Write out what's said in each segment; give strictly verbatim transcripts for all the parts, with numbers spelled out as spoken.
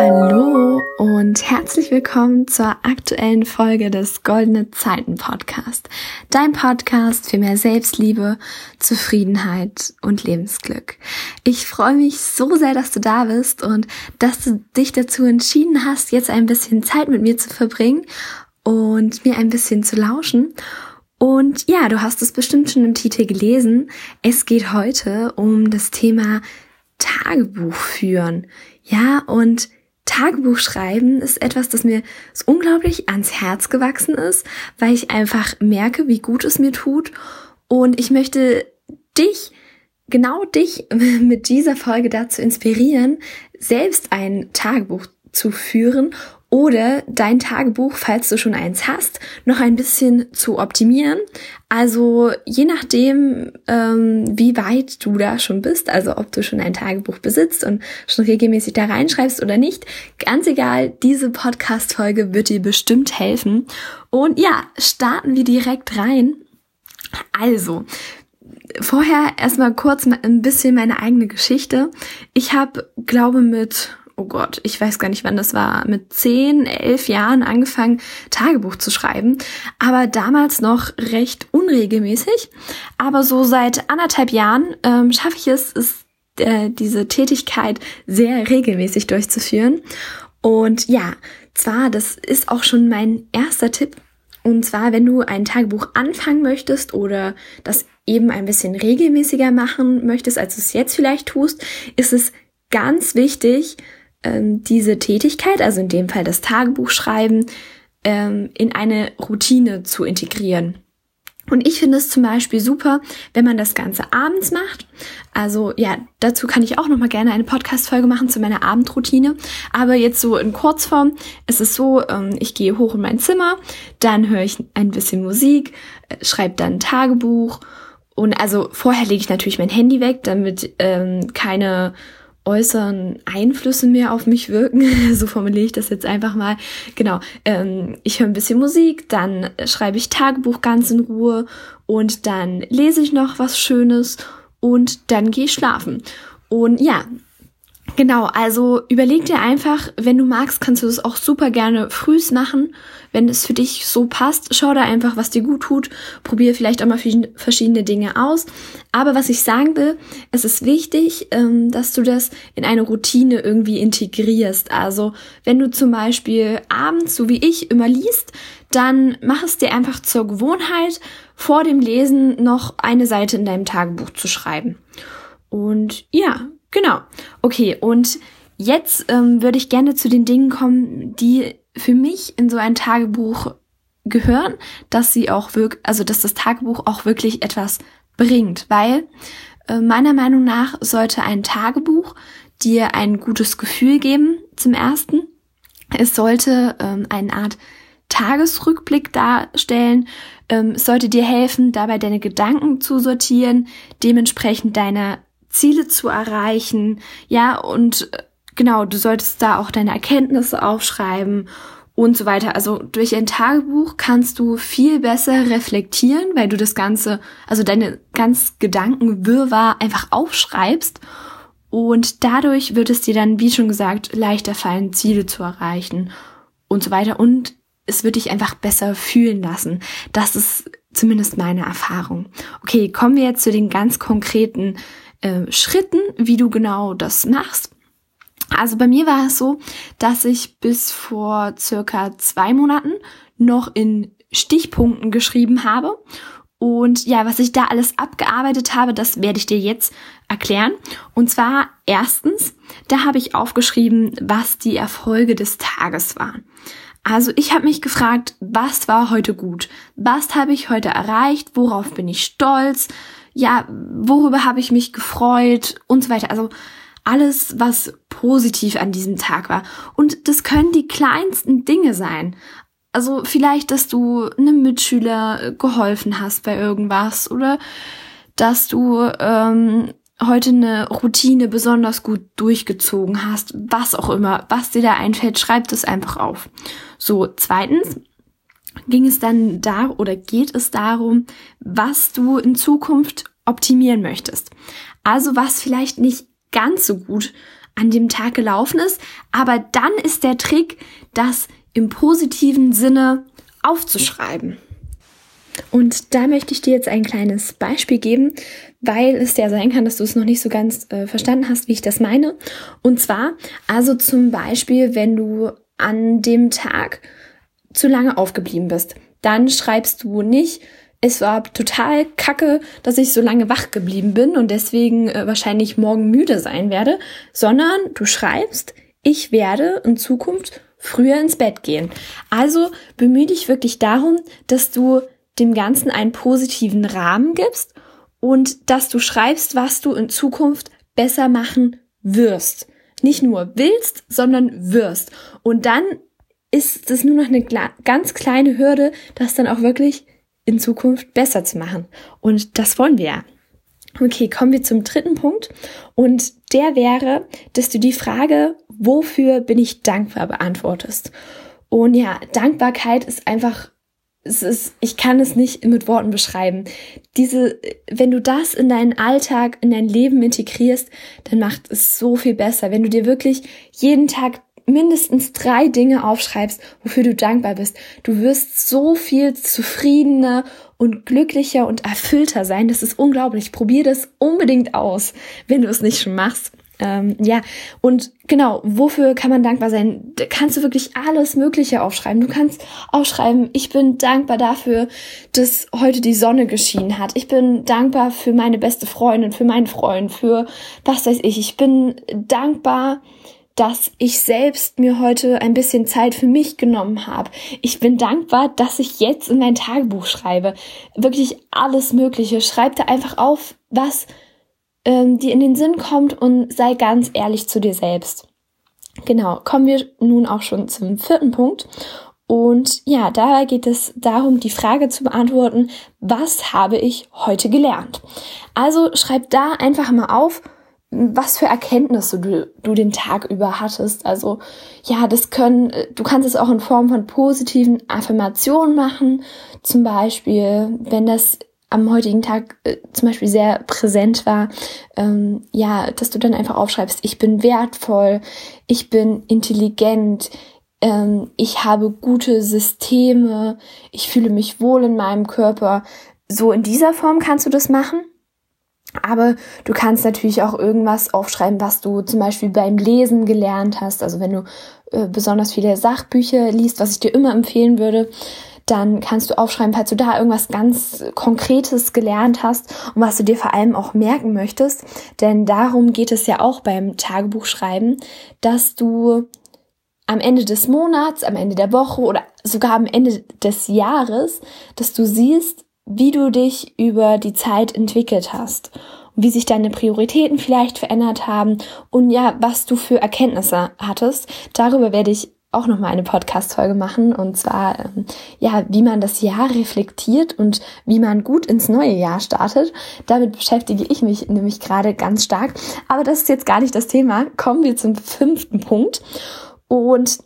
Hallo und herzlich willkommen zur aktuellen Folge des Goldene Zeiten Podcast. Dein Podcast für mehr Selbstliebe, Zufriedenheit und Lebensglück. Ich freue mich so sehr, dass du da bist und dass du dich dazu entschieden hast, jetzt ein bisschen Zeit mit mir zu verbringen und mir ein bisschen zu lauschen. Und ja, du hast es bestimmt schon im Titel gelesen. Es geht heute um das Thema Tagebuch führen. Ja, und Tagebuch schreiben ist etwas, das mir so unglaublich ans Herz gewachsen ist, weil ich einfach merke, wie gut es mir tut. Und ich möchte dich, genau dich, mit dieser Folge dazu inspirieren, selbst ein Tagebuch zu führen oder dein Tagebuch, falls du schon eins hast, noch ein bisschen zu optimieren. Also je nachdem, ähm, wie weit du da schon bist, also ob du schon ein Tagebuch besitzt und schon regelmäßig da reinschreibst oder nicht, ganz egal, diese Podcast-Folge wird dir bestimmt helfen. Und ja, starten wir direkt rein. Also, vorher erstmal kurz ein bisschen meine eigene Geschichte. Ich habe, glaube mit... oh Gott, ich weiß gar nicht, wann das war, mit zehn, elf Jahren angefangen, Tagebuch zu schreiben, aber damals noch recht unregelmäßig. Aber so seit anderthalb Jahren ähm, schaffe ich es, es äh, diese Tätigkeit sehr regelmäßig durchzuführen. Und ja, zwar, das ist auch schon mein erster Tipp. Und zwar, wenn du ein Tagebuch anfangen möchtest oder das eben ein bisschen regelmäßiger machen möchtest, als du es jetzt vielleicht tust, ist es ganz wichtig, diese Tätigkeit, also in dem Fall das Tagebuchschreiben, in eine Routine zu integrieren. Und ich finde es zum Beispiel super, wenn man das Ganze abends macht. Also ja, dazu kann ich auch nochmal gerne eine Podcast-Folge machen zu meiner Abendroutine. Aber jetzt so in Kurzform, es ist so, ich gehe hoch in mein Zimmer, dann höre ich ein bisschen Musik, schreibe dann ein Tagebuch. Und also vorher lege ich natürlich mein Handy weg, damit ähm, keine äußeren Einflüsse mehr auf mich wirken, so formuliere ich das jetzt einfach mal. Genau, ähm, ich höre ein bisschen Musik, dann schreibe ich Tagebuch ganz in Ruhe und dann lese ich noch was Schönes und dann gehe ich schlafen. Und ja, genau, also überleg dir einfach, wenn du magst, kannst du das auch super gerne frühs machen, wenn es für dich so passt. Schau da einfach, was dir gut tut, probier vielleicht auch mal verschiedene Dinge aus. Aber was ich sagen will, es ist wichtig, dass du das in eine Routine irgendwie integrierst. Also wenn du zum Beispiel abends, so wie ich, immer liest, dann mach es dir einfach zur Gewohnheit, vor dem Lesen noch eine Seite in deinem Tagebuch zu schreiben. Und ja, genau. Okay, und jetzt ähm, würde ich gerne zu den Dingen kommen, die für mich in so ein Tagebuch gehören, dass sie auch wirklich, also dass das Tagebuch auch wirklich etwas bringt, weil äh, meiner Meinung nach sollte ein Tagebuch dir ein gutes Gefühl geben. Zum ersten, es sollte ähm, eine Art Tagesrückblick darstellen. Ähm, es sollte dir helfen, dabei deine Gedanken zu sortieren, dementsprechend deine Ziele zu erreichen, ja, und genau, du solltest da auch deine Erkenntnisse aufschreiben und so weiter. Also durch ein Tagebuch kannst du viel besser reflektieren, weil du das Ganze, also deine ganz Gedankenwirrwarr einfach aufschreibst und dadurch wird es dir dann, wie schon gesagt, leichter fallen, Ziele zu erreichen und so weiter und es wird dich einfach besser fühlen lassen. Das ist zumindest meine Erfahrung. Okay, kommen wir jetzt zu den ganz konkreten Schritten, wie du genau das machst. Also bei mir war es so, dass ich bis vor circa zwei Monaten noch in Stichpunkten geschrieben habe. Und ja, was ich da alles abgearbeitet habe, das werde ich dir jetzt erklären. Und zwar erstens, da habe ich aufgeschrieben, was die Erfolge des Tages waren. Also ich habe mich gefragt, was war heute gut? Was habe ich heute erreicht? Worauf bin ich stolz? Ja, worüber habe ich mich gefreut und so weiter. Also alles, was positiv an diesem Tag war. Und das können die kleinsten Dinge sein. Also vielleicht, dass du einem Mitschüler geholfen hast bei irgendwas oder dass du ähm, heute eine Routine besonders gut durchgezogen hast. Was auch immer, was dir da einfällt, schreib das einfach auf. So, zweitens ging es dann da oder geht es darum, was du in Zukunft optimieren möchtest. Also was vielleicht nicht ganz so gut an dem Tag gelaufen ist. Aber dann ist der Trick, das im positiven Sinne aufzuschreiben. Und da möchte ich dir jetzt ein kleines Beispiel geben, weil es ja sein kann, dass du es noch nicht so ganz äh, verstanden hast, wie ich das meine. Und zwar, also zum Beispiel, wenn du an dem Tag zu lange aufgeblieben bist, dann schreibst du nicht, es war total kacke, dass ich so lange wach geblieben bin und deswegen äh, wahrscheinlich morgen müde sein werde, sondern du schreibst, ich werde in Zukunft früher ins Bett gehen. Also bemühe dich wirklich darum, dass du dem Ganzen einen positiven Rahmen gibst und dass du schreibst, was du in Zukunft besser machen wirst. Nicht nur willst, sondern wirst. Und dann ist es nur noch eine ganz kleine Hürde, das dann auch wirklich in Zukunft besser zu machen. Und das wollen wir ja. Okay, kommen wir zum dritten Punkt. Und der wäre, dass du die Frage, wofür bin ich dankbar, beantwortest. Und ja, Dankbarkeit ist einfach Es ist, ich kann es nicht mit Worten beschreiben. Diese, wenn du das in deinen Alltag, in dein Leben integrierst, dann macht es so viel besser. Wenn du dir wirklich jeden Tag mindestens drei Dinge aufschreibst, wofür du dankbar bist, du wirst so viel zufriedener und glücklicher und erfüllter sein. Das ist unglaublich. Probier das unbedingt aus, wenn du es nicht schon machst. Ähm, ja, und genau, wofür kann man dankbar sein? Da kannst du wirklich alles Mögliche aufschreiben. Du kannst aufschreiben, ich bin dankbar dafür, dass heute die Sonne geschienen hat. Ich bin dankbar für meine beste Freundin, für meinen Freund, für was weiß ich. Ich bin dankbar, dass ich selbst mir heute ein bisschen Zeit für mich genommen habe. Ich bin dankbar, dass ich jetzt in mein Tagebuch schreibe. Wirklich alles Mögliche. Schreib da einfach auf, was dir in den Sinn kommt, und sei ganz ehrlich zu dir selbst. Genau, kommen wir nun auch schon zum vierten Punkt. Und ja, dabei geht es darum, die Frage zu beantworten, was habe ich heute gelernt? Also schreib da einfach mal auf, was für Erkenntnisse du, du den Tag über hattest. Also ja, das können, du kannst es auch in Form von positiven Affirmationen machen. Zum Beispiel, wenn das am heutigen Tag äh, zum Beispiel sehr präsent war, ähm, ja, dass du dann einfach aufschreibst, ich bin wertvoll, ich bin intelligent, ähm, ich habe gute Systeme, ich fühle mich wohl in meinem Körper. So in dieser Form kannst du das machen. Aber du kannst natürlich auch irgendwas aufschreiben, was du zum Beispiel beim Lesen gelernt hast. Also wenn du äh, besonders viele Sachbücher liest, was ich dir immer empfehlen würde, dann kannst du aufschreiben, falls du da irgendwas ganz Konkretes gelernt hast und was du dir vor allem auch merken möchtest. Denn darum geht es ja auch beim Tagebuchschreiben, dass du am Ende des Monats, am Ende der Woche oder sogar am Ende des Jahres, dass du siehst, wie du dich über die Zeit entwickelt hast, wie sich deine Prioritäten vielleicht verändert haben und ja, was du für Erkenntnisse hattest. Darüber werde ich auch nochmal eine Podcast-Folge machen, und zwar, ähm, ja, wie man das Jahr reflektiert und wie man gut ins neue Jahr startet. Damit beschäftige ich mich nämlich gerade ganz stark. Aber das ist jetzt gar nicht das Thema. Kommen wir zum fünften Punkt. Und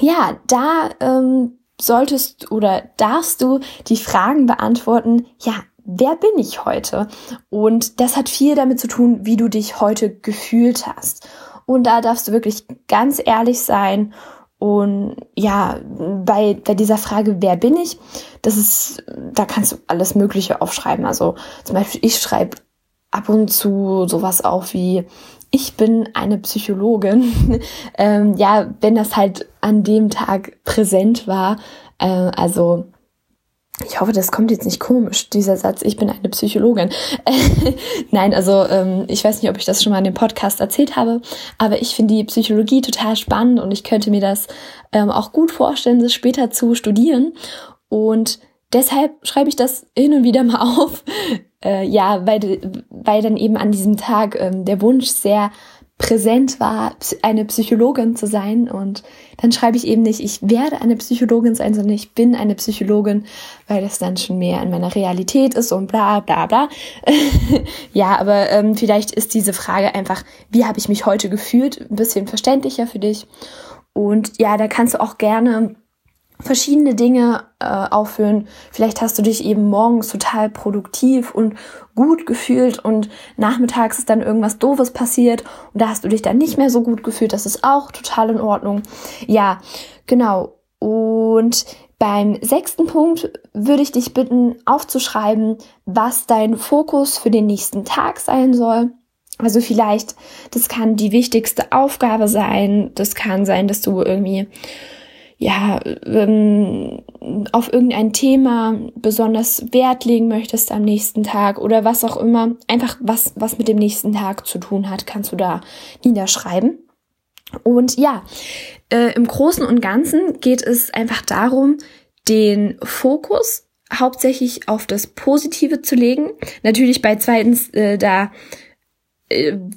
ja, da ähm, solltest oder darfst du die Fragen beantworten, ja, wer bin ich heute? Und das hat viel damit zu tun, wie du dich heute gefühlt hast. Und da darfst du wirklich ganz ehrlich sein. Und ja, bei, bei dieser Frage, wer bin ich, das ist, da kannst du alles Mögliche aufschreiben. Also zum Beispiel, ich schreibe ab und zu sowas auf wie, ich bin eine Psychologin. ähm, ja, wenn das halt an dem Tag präsent war. Äh, also ich hoffe, das kommt jetzt nicht komisch, dieser Satz, ich bin eine Psychologin. Nein, also ähm, ich weiß nicht, ob ich das schon mal in dem Podcast erzählt habe, aber ich finde die Psychologie total spannend und ich könnte mir das ähm, auch gut vorstellen, das später zu studieren. Und deshalb schreibe ich das hin und wieder mal auf, äh, ja, weil, weil dann eben an diesem Tag ähm, der Wunsch sehr präsent war, eine Psychologin zu sein, und dann schreibe ich eben nicht, ich werde eine Psychologin sein, sondern ich bin eine Psychologin, weil das dann schon mehr in meiner Realität ist und bla bla bla. Ja, aber ähm, vielleicht ist diese Frage einfach, wie habe ich mich heute gefühlt, ein bisschen verständlicher für dich. Und ja, da kannst du auch gerne verschiedene Dinge äh, aufführen. Vielleicht hast du dich eben morgens total produktiv und gut gefühlt und nachmittags ist dann irgendwas Doofes passiert und da hast du dich dann nicht mehr so gut gefühlt. Das ist auch total in Ordnung. Ja, genau. Und beim sechsten Punkt würde ich dich bitten, aufzuschreiben, was dein Fokus für den nächsten Tag sein soll. Also vielleicht, das kann die wichtigste Aufgabe sein. Das kann sein, dass du irgendwie ja, ähm, auf irgendein Thema besonders Wert legen möchtest am nächsten Tag oder was auch immer, einfach was, was mit dem nächsten Tag zu tun hat, kannst du da niederschreiben. Und ja, äh, im Großen und Ganzen geht es einfach darum, den Fokus hauptsächlich auf das Positive zu legen. Natürlich bei zweitens, äh, da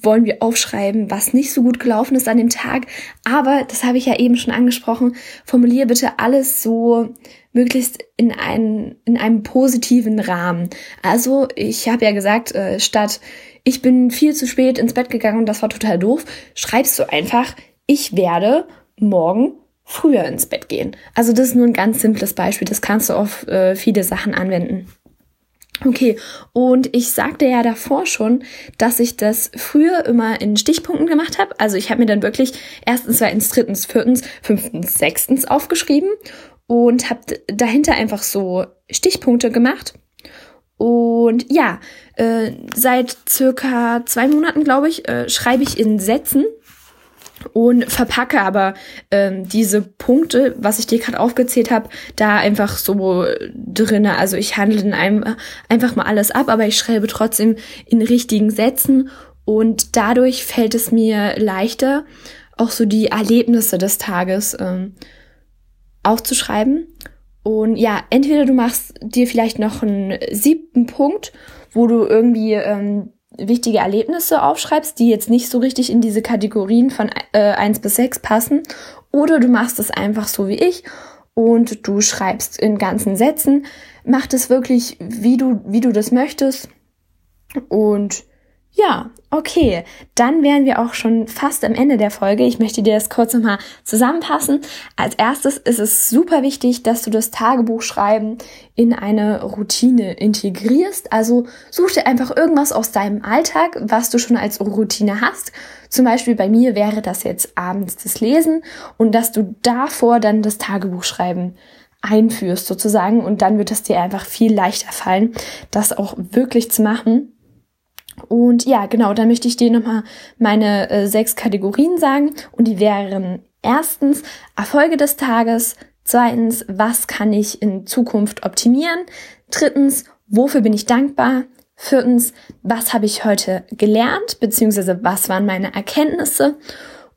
wollen wir aufschreiben, was nicht so gut gelaufen ist an dem Tag. Aber, das habe ich ja eben schon angesprochen, formuliere bitte alles so möglichst in, einen, in einem positiven Rahmen. Also, ich habe ja gesagt, äh, statt ich bin viel zu spät ins Bett gegangen und das war total doof, schreibst du einfach, ich werde morgen früher ins Bett gehen. Also, das ist nur ein ganz simples Beispiel. Das kannst du auf äh, viele Sachen anwenden. Okay, und ich sagte ja davor schon, dass ich das früher immer in Stichpunkten gemacht habe. Also ich habe mir dann wirklich erstens, zweitens, drittens, viertens, fünftens, sechstens aufgeschrieben und habe dahinter einfach so Stichpunkte gemacht. Und ja, äh, seit circa zwei Monaten, glaube ich, äh, schreibe ich in Sätzen und verpacke aber ähm, diese Punkte, was ich dir gerade aufgezählt habe, da einfach so drinne. Also ich handle in einem einfach mal alles ab, aber ich schreibe trotzdem in richtigen Sätzen und dadurch fällt es mir leichter, auch so die Erlebnisse des Tages ähm, aufzuschreiben. Und ja, entweder du machst dir vielleicht noch einen siebten Punkt, wo du irgendwie ähm, wichtige Erlebnisse aufschreibst, die jetzt nicht so richtig in diese Kategorien von äh, eins bis sechs passen, oder du machst es einfach so wie ich und du schreibst in ganzen Sätzen, mach das wirklich, wie du wie du das möchtest. Und ja, okay, dann wären wir auch schon fast am Ende der Folge. Ich möchte dir das kurz nochmal zusammenfassen. Als erstes ist es super wichtig, dass du das Tagebuchschreiben in eine Routine integrierst. Also such dir einfach irgendwas aus deinem Alltag, was du schon als Routine hast. Zum Beispiel bei mir wäre das jetzt abends das Lesen und dass du davor dann das Tagebuchschreiben einführst sozusagen und dann wird es dir einfach viel leichter fallen, das auch wirklich zu machen. Und ja, genau, dann möchte ich dir nochmal meine äh, sechs Kategorien sagen und die wären erstens Erfolge des Tages, zweitens was kann ich in Zukunft optimieren, drittens wofür bin ich dankbar, viertens was habe ich heute gelernt bzw. was waren meine Erkenntnisse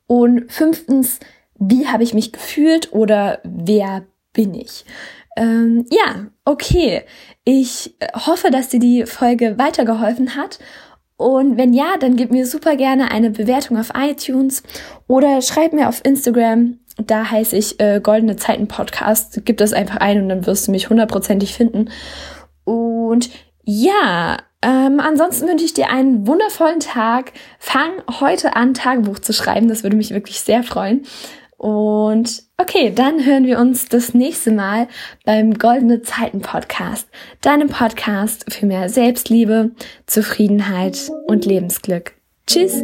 und fünftens wie habe ich mich gefühlt oder wer bin ich. Ähm, ja, okay, ich hoffe, dass dir die Folge weitergeholfen hat. Und wenn ja, dann gib mir super gerne eine Bewertung auf iTunes oder schreib mir auf Instagram, da heiße ich äh, Goldene Zeiten Podcast, gib das einfach ein und dann wirst du mich hundertprozentig finden. Und ja, ähm, ansonsten wünsche ich dir einen wundervollen Tag. Fang heute an, Tagebuch zu schreiben, das würde mich wirklich sehr freuen. Und okay, dann hören wir uns das nächste Mal beim Goldene Zeiten Podcast, deinem Podcast für mehr Selbstliebe, Zufriedenheit und Lebensglück. Tschüss!